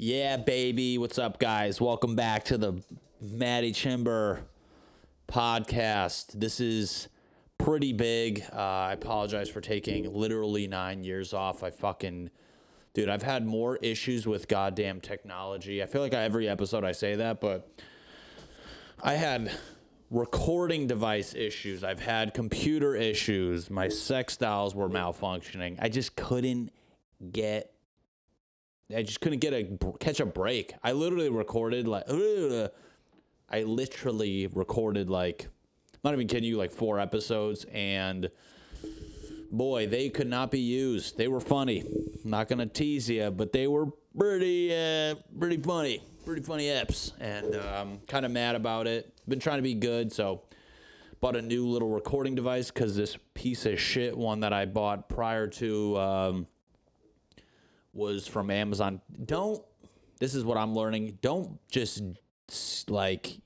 Yeah, baby. What's up, guys? Welcome back to the Maddie Chimber podcast. This is pretty big. I apologize for taking literally 9 years off. Dude, I've had more issues with goddamn technology. I feel like every episode I say that, but I had recording device issues. I've had computer issues. My sex dials were malfunctioning. I just couldn't catch a break. I literally recorded, I'm not even kidding you, like 4 episodes, and boy, they could not be used. They were funny. I'm not gonna tease you, but they were pretty funny eps, and I'm kind of mad about it. Been trying to be good, so bought a new little recording device because this piece of shit one that I bought prior to was from Amazon. This is what I'm learning. Don't just, like,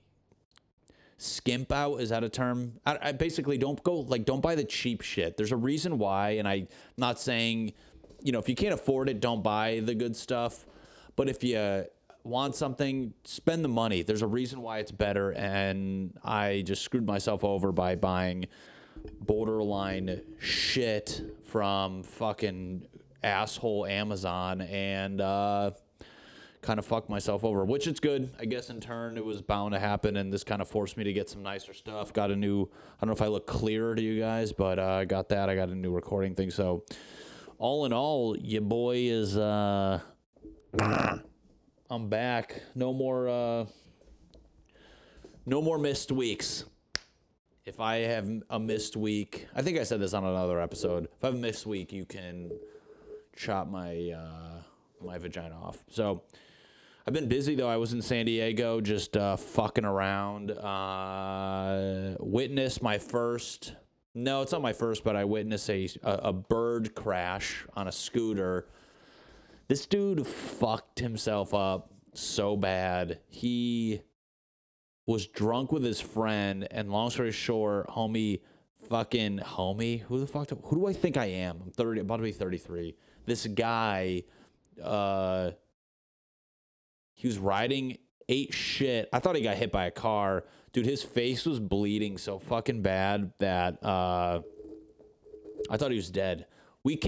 skimp out. Is that a term? I basically don't buy the cheap shit. There's a reason why, and I'm not saying, if you can't afford it, don't buy the good stuff. But if you want something, spend the money. There's a reason why it's better, and I just screwed myself over by buying borderline shit from fucking asshole Amazon, and kind of fucked myself over, which it's good, I guess. In turn, it was bound to happen, and this kind of forced me to get some nicer stuff. Got a new, I don't know if I look clearer to you guys, but I got that. I got a new recording thing. So all in all, your boy is I'm back. No more missed weeks. If I have a missed week, I think I said this on another episode, if I have a missed week, you can chop my my vagina off. So I've been busy, though. I was in San Diego just fucking around. Witnessed my first, no, it's not my first, but I witnessed a bird crash on a scooter. This dude fucked himself up so bad. He was drunk with his friend, and long story short, homie, who do I think I am? I'm about to be 33. This guy, he was riding, ate shit. I thought he got hit by a car. Dude, his face was bleeding so fucking bad that I thought he was dead.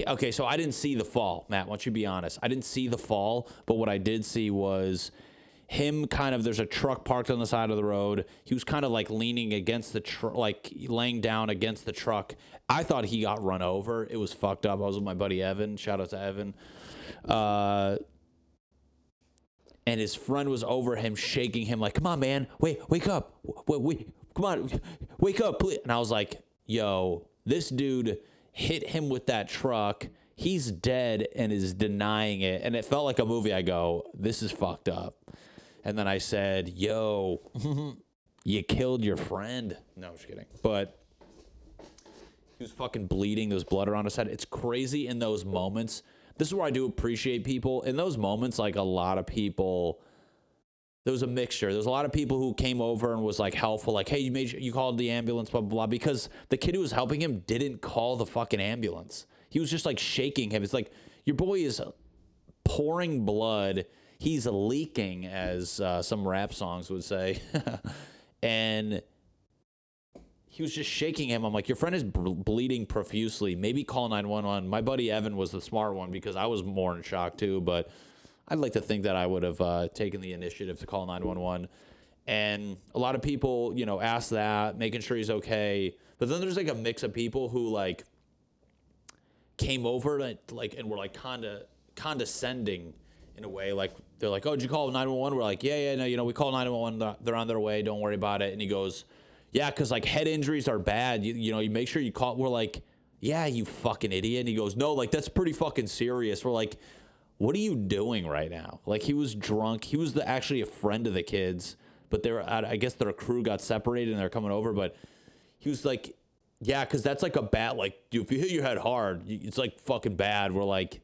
Okay, so I didn't see the fall, Matt. Why don't you be honest? I didn't see the fall, but what I did see was him there's a truck parked on the side of the road. He was kind of like leaning against the truck, like laying down against the truck. I thought he got run over. It was fucked up. I was with my buddy Evan. Shout out to Evan. And his friend was over him, shaking him like, come on, man. Wake up. Come on. Wake up, please. And I was like, yo, this dude hit him with that truck. He's dead and is denying it. And it felt like a movie. I go, this is fucked up. And then I said, yo, you killed your friend. No, I'm just kidding. But he was fucking bleeding. There was blood around his head. It's crazy in those moments. This is where I do appreciate people. In those moments, like, a lot of people, there was a mixture. There's a lot of people who came over and was, like, helpful. Like, hey, you called the ambulance, blah, blah, blah. Because the kid who was helping him didn't call the fucking ambulance. He was just, like, shaking him. It's like, your boy is pouring blood. He's leaking, as some rap songs would say. And he was just shaking him. I'm like, your friend is bleeding profusely. Maybe call 911. My buddy Evan was the smart one because I was more in shock too. But I'd like to think that I would have taken the initiative to call 911. And a lot of people, asked that, making sure he's okay. But then there's, like, a mix of people who, like, came over to, like, and were, like, condescending in a way. Like, they're like, oh, did you call 911? We're like, yeah, no, we call 911. They're on their way. Don't worry about it. And he goes, yeah, because, like, head injuries are bad. You make sure you call. We're like, yeah, you fucking idiot. And he goes, no, like, that's pretty fucking serious. We're like, what are you doing right now? Like, he was drunk. He was actually a friend of the kids, but I guess their crew got separated and they're coming over. But he was like, yeah, because that's like a bad, like, dude, if you hit your head hard, it's like fucking bad. We're like,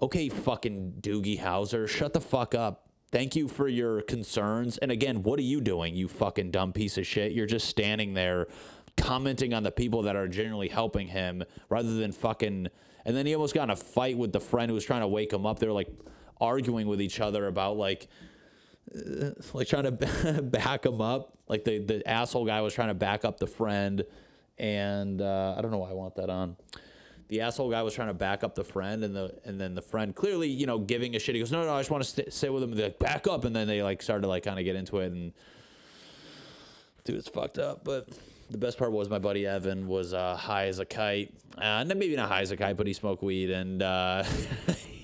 okay, fucking Doogie Howser, shut the fuck up. Thank you for your concerns. And again, what are you doing, you fucking dumb piece of shit? You're just standing there commenting on the people that are genuinely helping him rather than fucking. And then he almost got in a fight with the friend who was trying to wake him up. They were like, arguing with each other about like trying to back him up. Like the asshole guy was trying to back up the friend, and I don't know why I want that on. The asshole guy was trying to back up the friend, and then the friend clearly, you know, giving a shit. He goes, no, I just want to sit with him. And they're like, back up, and then they like started like kind of get into it, and dude, it's fucked up. But the best part was my buddy Evan was high as a kite. Maybe not high as a kite, but he smoked weed, and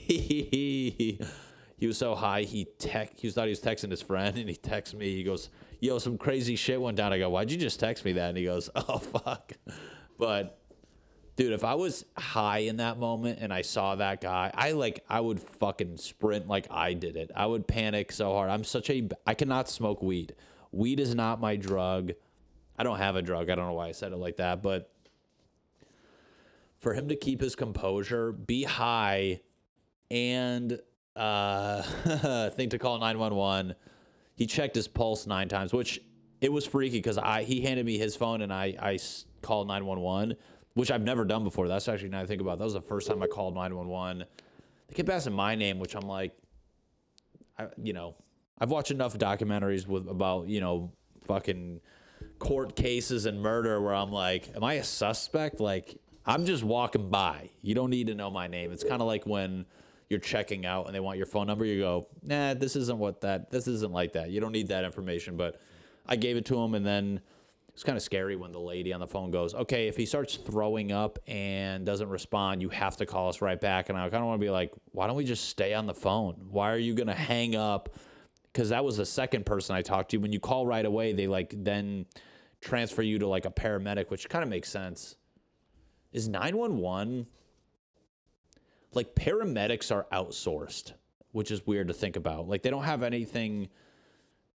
he was so high he thought he was texting his friend, and he texts me. He goes, yo, some crazy shit went down. I go, why'd you just text me that? And he goes, oh fuck. But dude, if I was high in that moment and I saw that guy, I would fucking sprint like I did it. I would panic so hard. I cannot smoke weed. Weed is not my drug. I don't have a drug. I don't know why I said it like that. But for him to keep his composure, be high, and think to call 911, he checked his pulse 9 times, which it was freaky because he handed me his phone and I called 911. Which I've never done before. That's actually, now I think about it, that was the first time I called 911. They kept asking my name, which I'm like, you know, I've watched enough documentaries about, you know, fucking court cases and murder where I'm like, am I a suspect? Like, I'm just walking by. You don't need to know my name. It's kind of like when you're checking out and they want your phone number. You go, nah, this isn't like that. You don't need that information. But I gave it to them, and then it's kind of scary when the lady on the phone goes, okay, if he starts throwing up and doesn't respond, you have to call us right back. And I kind of want to be like, why don't we just stay on the phone? Why are you going to hang up? Because that was the second person I talked to. When you call right away, they like then transfer you to like a paramedic, which kind of makes sense. Is 911, like, paramedics are outsourced, which is weird to think about. Like, they don't have anything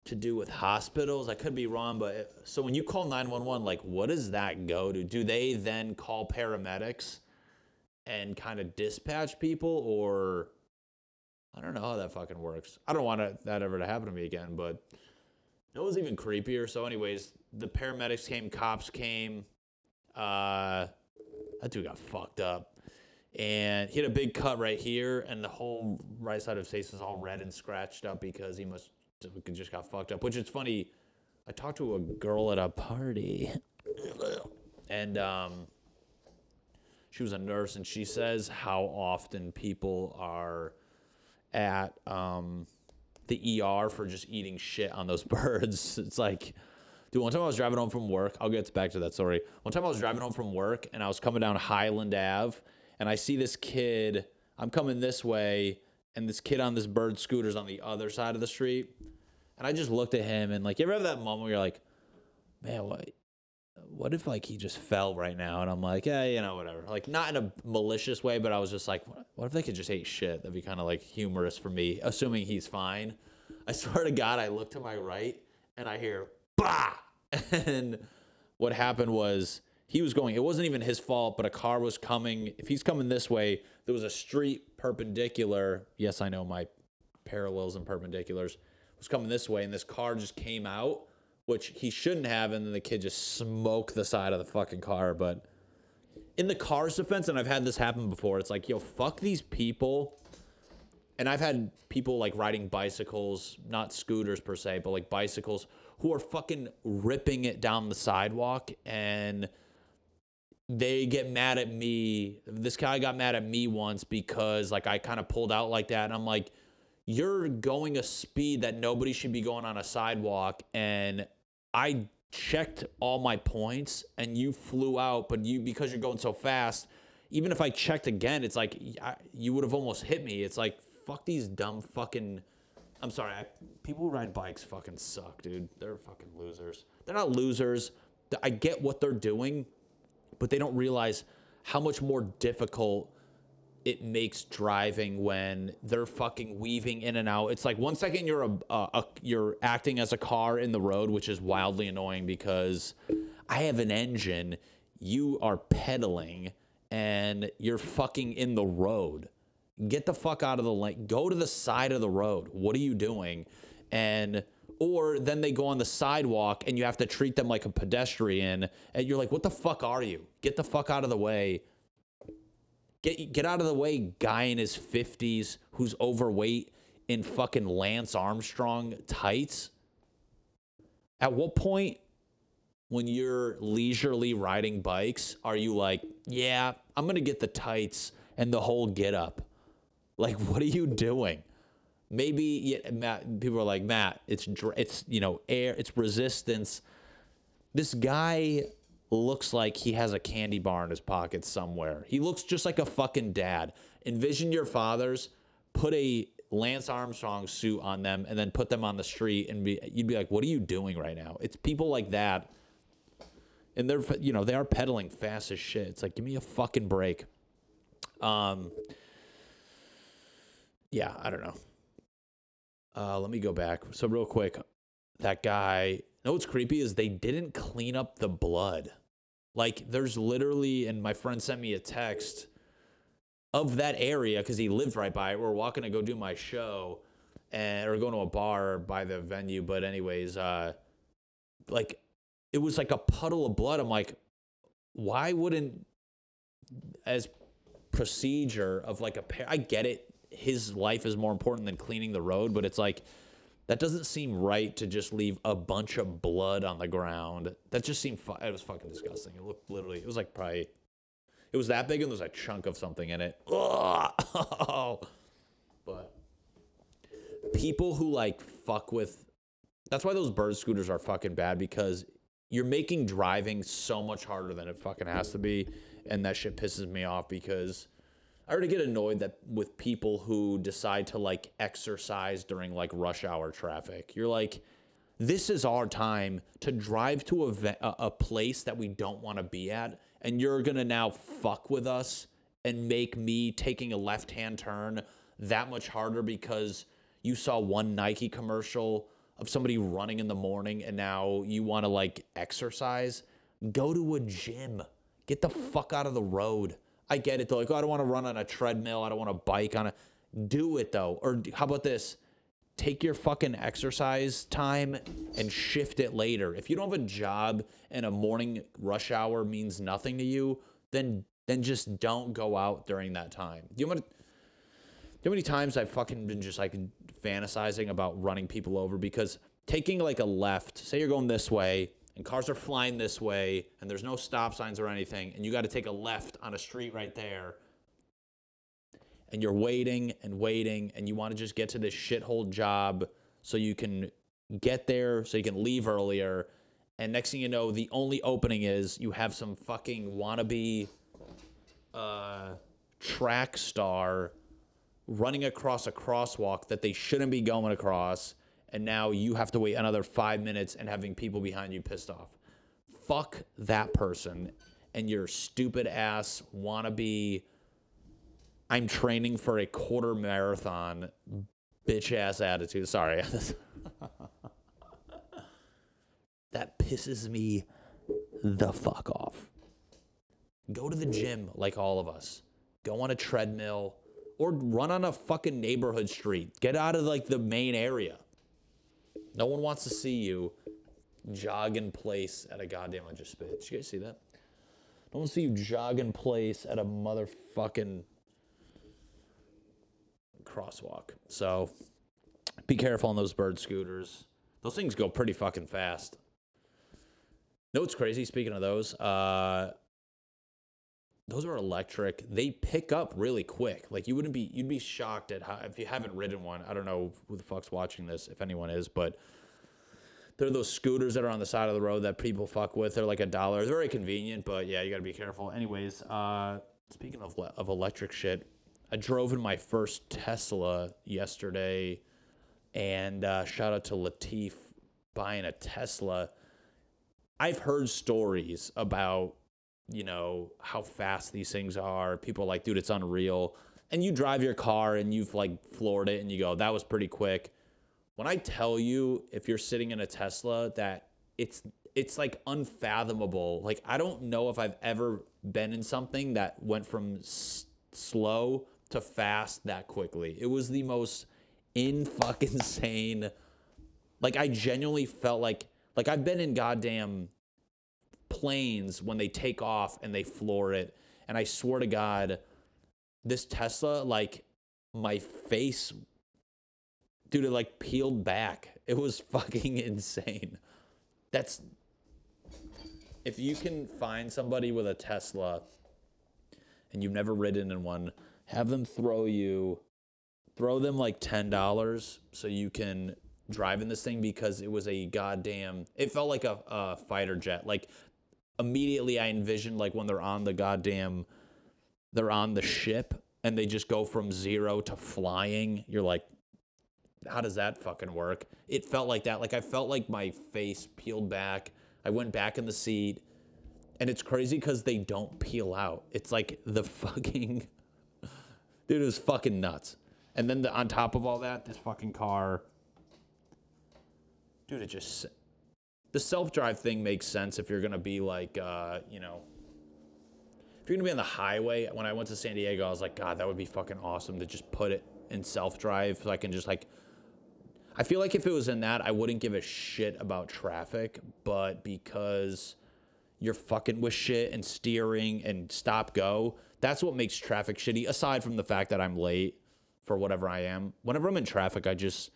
to do with hospitals. I could be wrong, but so when you call 911, like, what does that go to? Do they then call paramedics and kind of dispatch people? Or I don't know how that fucking works. I don't want that ever to happen to me again, but it was even creepier. So anyways, the paramedics came, cops came. That dude got fucked up. And he had a big cut right here, and the whole right side of his face was all red and scratched up because he must just got fucked up. Which is funny, I talked to a girl at a party, and she was a nurse, and she says how often people are at the ER for just eating shit on those birds. It's like, dude, one time I was driving home from work, I'll get back to that story. One time I was driving home from work, and I was coming down Highland Ave, and I see this kid, I'm coming this way, and this kid on this bird scooter's on the other side of the street. And I just looked at him, and like, you ever have that moment where you're like, man, what if like he just fell right now? And I'm like, yeah, you know, whatever. Like, not in a malicious way, but I was just like, what if they could just ate shit? That'd be kind of like humorous for me, assuming he's fine. I swear to God, I look to my right and I hear, bah! And what happened was, he was going, it wasn't even his fault, but a car was coming. If he's coming this way, there was a street perpendicular. Yes, I know my parallels and perpendiculars. Was coming this way, and this car just came out, which he shouldn't have, and then the kid just smoked the side of the fucking car. But in the car's defense, and I've had this happen before, it's like, yo, fuck these people. And I've had people like riding bicycles, not scooters per se, but like bicycles, who are fucking ripping it down the sidewalk, and they get mad at me. This guy got mad at me once because like I kind of pulled out like that, and I'm like, you're going a speed that nobody should be going on a sidewalk, and I checked all my points, and you flew out, but you, because you're going so fast, even if I checked again, it's like you would have almost hit me. It's like, fuck these dumb fucking, I'm sorry, people who ride bikes fucking suck, dude. They're fucking losers. They're not losers. I get what they're doing, but they don't realize how much more difficult it makes driving when they're fucking weaving in and out. It's like, one second you're you're acting as a car in the road, which is wildly annoying because I have an engine, you are pedaling, and you're fucking in the road. Get the fuck out of the lane. Go to the side of the road. What are you doing? And or then they go on the sidewalk and you have to treat them like a pedestrian, and you're like, what the fuck are you? Get the fuck out of the way. Get out of the way, guy in his 50s who's overweight in fucking Lance Armstrong tights. At what point when you're leisurely riding bikes are you like, yeah, I'm going to get the tights and the whole get up? Like, what are you doing? Maybe, yeah, Matt, people are like, Matt, it's you know, air, it's resistance. This guy looks like he has a candy bar in his pocket somewhere. He looks just like a fucking dad. Envision your fathers, put a Lance Armstrong suit on them, and then put them on the street, and you'd be like, what are you doing right now? It's people like that, and they're, you know, they are pedaling fast as shit. It's like, give me a fucking break. Yeah, I don't know. Let me go back. So real quick, that guy, you know what's creepy is they didn't clean up the blood. Like, there's literally, and my friend sent me a text of that area because he lived right by it. We're walking to go do my show, and or going to a bar by the venue. But anyways, like, it was like a puddle of blood. I'm like, why wouldn't, as procedure of like a pair, I get it, his life is more important than cleaning the road, but it's like, that doesn't seem right to just leave a bunch of blood on the ground. That just seemed, it was fucking disgusting. It looked literally, it was like probably, it was that big and there was a chunk of something in it. Ugh. But people who like fuck with, that's why those bird scooters are fucking bad, because you're making driving so much harder than it fucking has to be. And that shit pisses me off, because I already get annoyed that with people who decide to like exercise during like rush hour traffic. You're like, this is our time to drive to a place that we don't want to be at, and you're going to now fuck with us and make me taking a left-hand turn that much harder because you saw one Nike commercial of somebody running in the morning and now you want to like exercise? Go to a gym. Get the fuck out of the road. I get it, though. Like, oh, I don't want to run on a treadmill. I don't want to bike on a... Do it, though. Or how about this? Take your fucking exercise time and shift it later. If you don't have a job and a morning rush hour means nothing to you, then just don't go out during that time. Do you know how many times I've fucking been just, like, fantasizing about running people over? Because taking, like, a left... Say you're going this way, and cars are flying this way, and there's no stop signs or anything, and you got to take a left on a street right there, and you're waiting and waiting, and you want to just get to this shithole job so you can get there, so you can leave earlier, and next thing you know, the only opening is you have some fucking wannabe track star running across a crosswalk that they shouldn't be going across, and now you have to wait another 5 minutes and having people behind you pissed off. Fuck that person and your stupid ass wannabe, I'm training for a quarter marathon bitch ass attitude. Sorry. That pisses me the fuck off. Go to the gym like all of us. Go on a treadmill or run on a fucking neighborhood street. Get out of like the main area. No one wants to see you jog in place at a goddamn... I just spit. Did you guys see that? No one see you jog in place at a motherfucking crosswalk. So be careful on those bird scooters. Those things go pretty fucking fast. You know what's crazy? Speaking of those are electric. They pick up really quick. Like, you'd be shocked at how, if you haven't ridden one, I don't know who the fuck's watching this, if anyone is, but they're those scooters that are on the side of the road that people fuck with. They're like $1. They're very convenient, but yeah, you gotta be careful. Anyways, speaking of electric shit, I drove in my first Tesla yesterday, and shout out to Lateef buying a Tesla. I've heard stories about, you know, how fast these things are. People are like, dude, it's unreal. And you drive your car and you've like floored it and you go, that was pretty quick. When I tell you, if you're sitting in a Tesla, that it's like unfathomable. Like, I don't know if I've ever been in something that went from slow to fast that quickly. It was the most in-fucking-sane. Like, I genuinely felt like I've been in goddamn planes when they take off and they floor it, and I swear to God, this Tesla, like, my face, dude, it like peeled back. It was fucking insane. That's, if you can find somebody with a Tesla and you've never ridden in one, have them throw them like $10 so you can drive in this thing, because it was a goddamn, it felt like a fighter jet. Like, immediately I envisioned like when they're on the goddamn, they're on the ship and they just go from zero to flying. You're like, how does that fucking work? It felt like that. Like, I felt like my face peeled back. I went back in the seat, and it's crazy because they don't peel out. It's like the fucking, dude, it was fucking nuts. And then on top of all that, this fucking car, dude, it just, the self-drive thing makes sense if you're going to be like, you know, if you're going to be on the highway. When I went to San Diego, I was like, God, that would be fucking awesome to just put it in self-drive, so I can just, like, I feel like if it was in that, I wouldn't give a shit about traffic, but because you're fucking with shit and steering and stop-go, that's what makes traffic shitty, aside from the fact that I'm late for whatever I am. Whenever I'm in traffic, I just,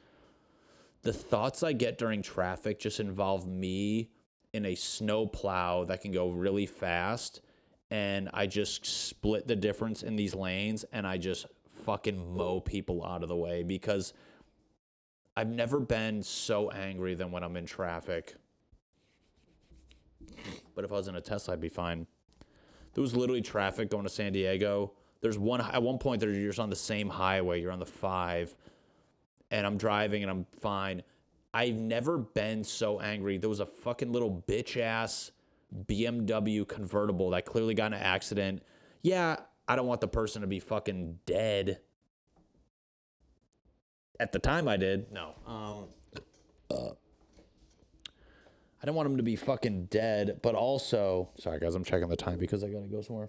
the thoughts I get during traffic just involve me in a snow plow that can go really fast, and I just split the difference in these lanes, and I just fucking mow people out of the way, because I've never been so angry than when I'm in traffic. But if I was in a Tesla, I'd be fine. There was literally traffic going to San Diego. There's one, at one point, you're just on the same highway. You're on the 5, and I'm driving, and I'm fine. I've never been so angry. There was a fucking little bitch-ass BMW convertible that clearly got in an accident. Yeah, I don't want the person to be fucking dead. At the time, I did. No. I don't want him to be fucking dead, but also... Sorry, guys, I'm checking the time because I gotta go somewhere.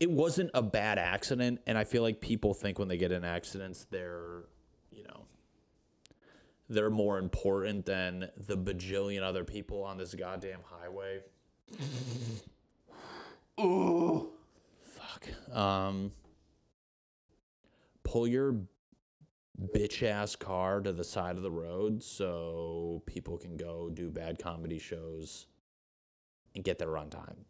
It wasn't a bad accident, and I feel like people think when they get in accidents, they're, you know, they're more important than the bajillion other people on this goddamn highway. Oh, fuck. Pull your bitch-ass car to the side of the road so people can go do bad comedy shows and get there on time.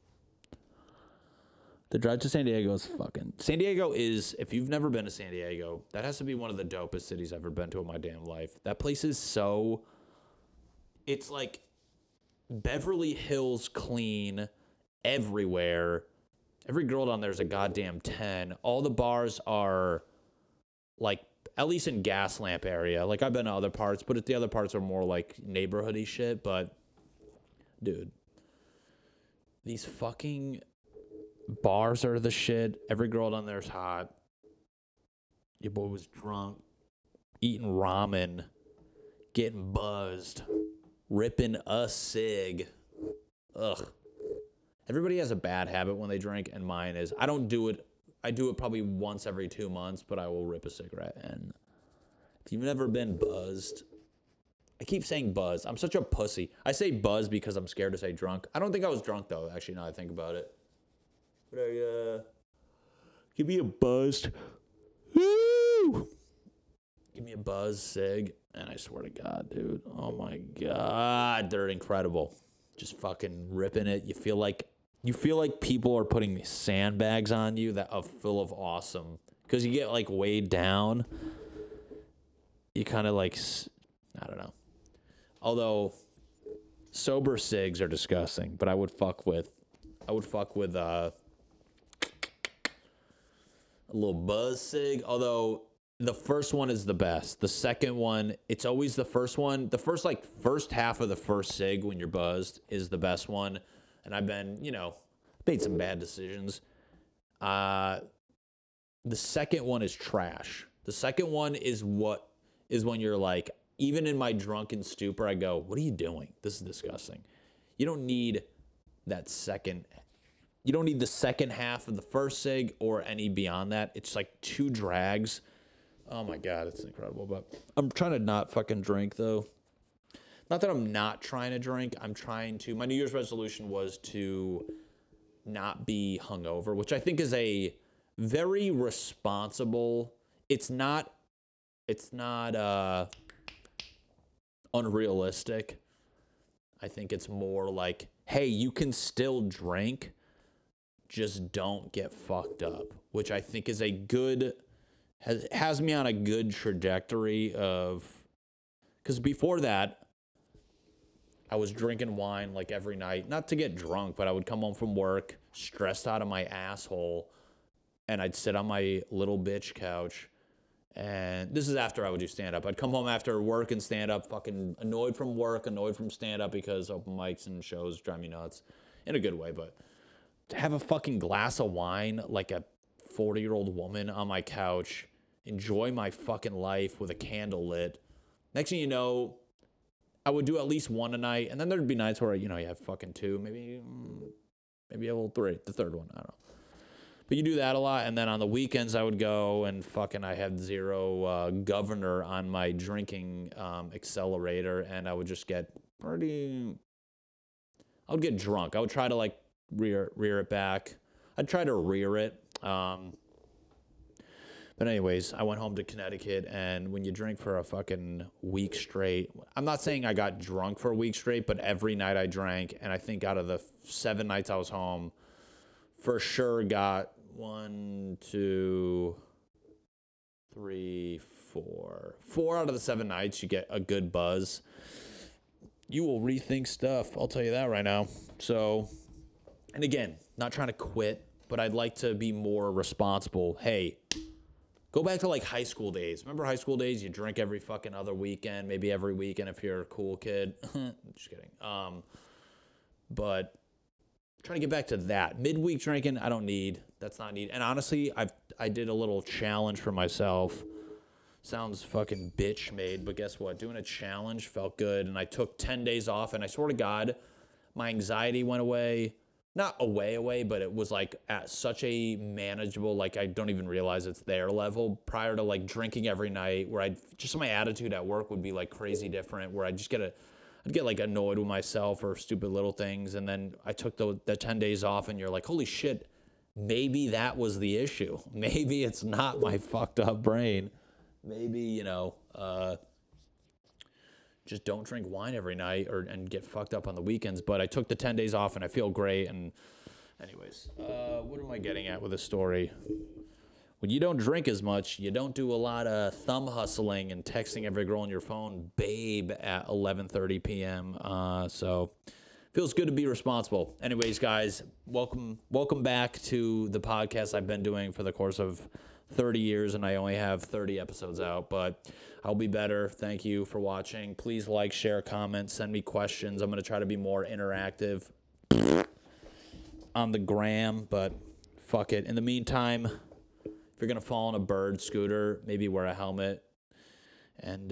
The drive to San Diego is fucking... San Diego is... If you've never been to San Diego, that has to be one of the dopest cities I've ever been to in my damn life. That place is so... It's like Beverly Hills clean everywhere. Every girl down there is a goddamn 10. All the bars are... Like, at least in Gaslamp area. Like, I've been to other parts, but the other parts are more, like, neighborhood-y shit. But, dude, these fucking bars are the shit. Every girl down there is hot. Your boy was drunk, eating ramen, getting buzzed, ripping a cig. Ugh. Everybody has a bad habit when they drink, and mine is, I don't do it. I do it probably once every 2 months, but I will rip a cigarette. And if you've never been buzzed, I keep saying buzz. I'm such a pussy. I say buzz because I'm scared to say drunk. I don't think I was drunk, though, actually, now I think about it. But give me a buzzed. Woo! Give me a buzz, cig. And I swear to God, dude. Oh, my God. They're incredible. Just fucking ripping it. You feel like people are putting sandbags on you that are full of awesome. Because you get, like, weighed down. You kind of, like, I don't know. Although, sober cigs are disgusting. But I would fuck with a little buzz cig. Although, the first one is the best. The second one, it's always the first one. The first, like, first half of the first cig when you're buzzed is the best one. And I've been, you know, made some bad decisions. The second one is trash. The second one is what is when you're like, even in my drunken stupor, I go, what are you doing? This is disgusting. You don't need that second. You don't need the second half of the first cig or any beyond that. It's like two drags. Oh, my God, it's incredible. But I'm trying to not fucking drink, though. Not that I'm not trying to drink. I'm trying to. My New Year's resolution was to not be hungover, which I think is a very responsible. It's not unrealistic. I think it's more like, hey, you can still drink, just don't get fucked up, which I think is a good, has me on a good trajectory of, because before that, I was drinking wine like every night, not to get drunk, but I would come home from work stressed out of my asshole, and I'd sit on my little bitch couch. And this is after I would do stand-up. I'd come home after work and stand-up, fucking annoyed from work, annoyed from stand-up because open mics and shows drive me nuts. In a good way, but to have a fucking glass of wine like a 40-year-old woman on my couch, enjoy my fucking life with a candle lit. Next thing you know, I would do at least one a night, and then there'd be nights where, you have fucking two, maybe a little three, the third one, I don't know. But you do that a lot, and then on the weekends I would go and fucking I had zero governor on my drinking accelerator, and I would just get I would get drunk. I would try to like rear it back. I'd try to rear it. But anyways, I went home to Connecticut, and when you drink for a fucking week straight, I'm not saying I got drunk for a week straight, but every night I drank, and I think out of the 7 nights I was home, for sure got 1, 2, 3, 4. 4 out of the 7 nights, you get a good buzz. You will rethink stuff. I'll tell you that right now. So, and again, not trying to quit, but I'd like to be more responsible. Hey, go back to like high school days. Remember high school days? You drink every fucking other weekend, maybe every weekend if you're a cool kid. Just kidding. But trying to get back to that. Midweek drinking, I don't need. That's not need. And honestly, I did a little challenge for myself. Sounds fucking bitch made, but guess what? Doing a challenge felt good, and I took 10 days off, and I swear to God, my anxiety went away. Not away, but it was like at such a manageable, like I don't even realize it's their level, prior to like drinking every night, where just my attitude at work would be like crazy different, where I'd get like annoyed with myself or stupid little things. And then I took the 10 days off, and you're like, holy shit, maybe that was the issue. Maybe it's not my fucked up brain. Maybe, just don't drink wine every night and get fucked up on the weekends. But I took the 10 days off, and I feel great. And anyways, what am I getting at with this story? When you don't drink as much, you don't do a lot of thumb hustling and texting every girl on your phone, babe, at 11:30 p.m. So feels good to be responsible. Anyways, guys, welcome back to the podcast I've been doing for the course of 30 years, and I only have 30 episodes out, but I'll be better. Thank you for watching. Please like, share, comment, send me questions. I'm going to try to be more interactive on the gram, but fuck it. In the meantime, if you're going to fall on a bird scooter, maybe wear a helmet, and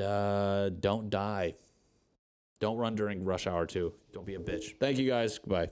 don't die. Don't run during rush hour, too. Don't be a bitch. Thank you, guys. Goodbye.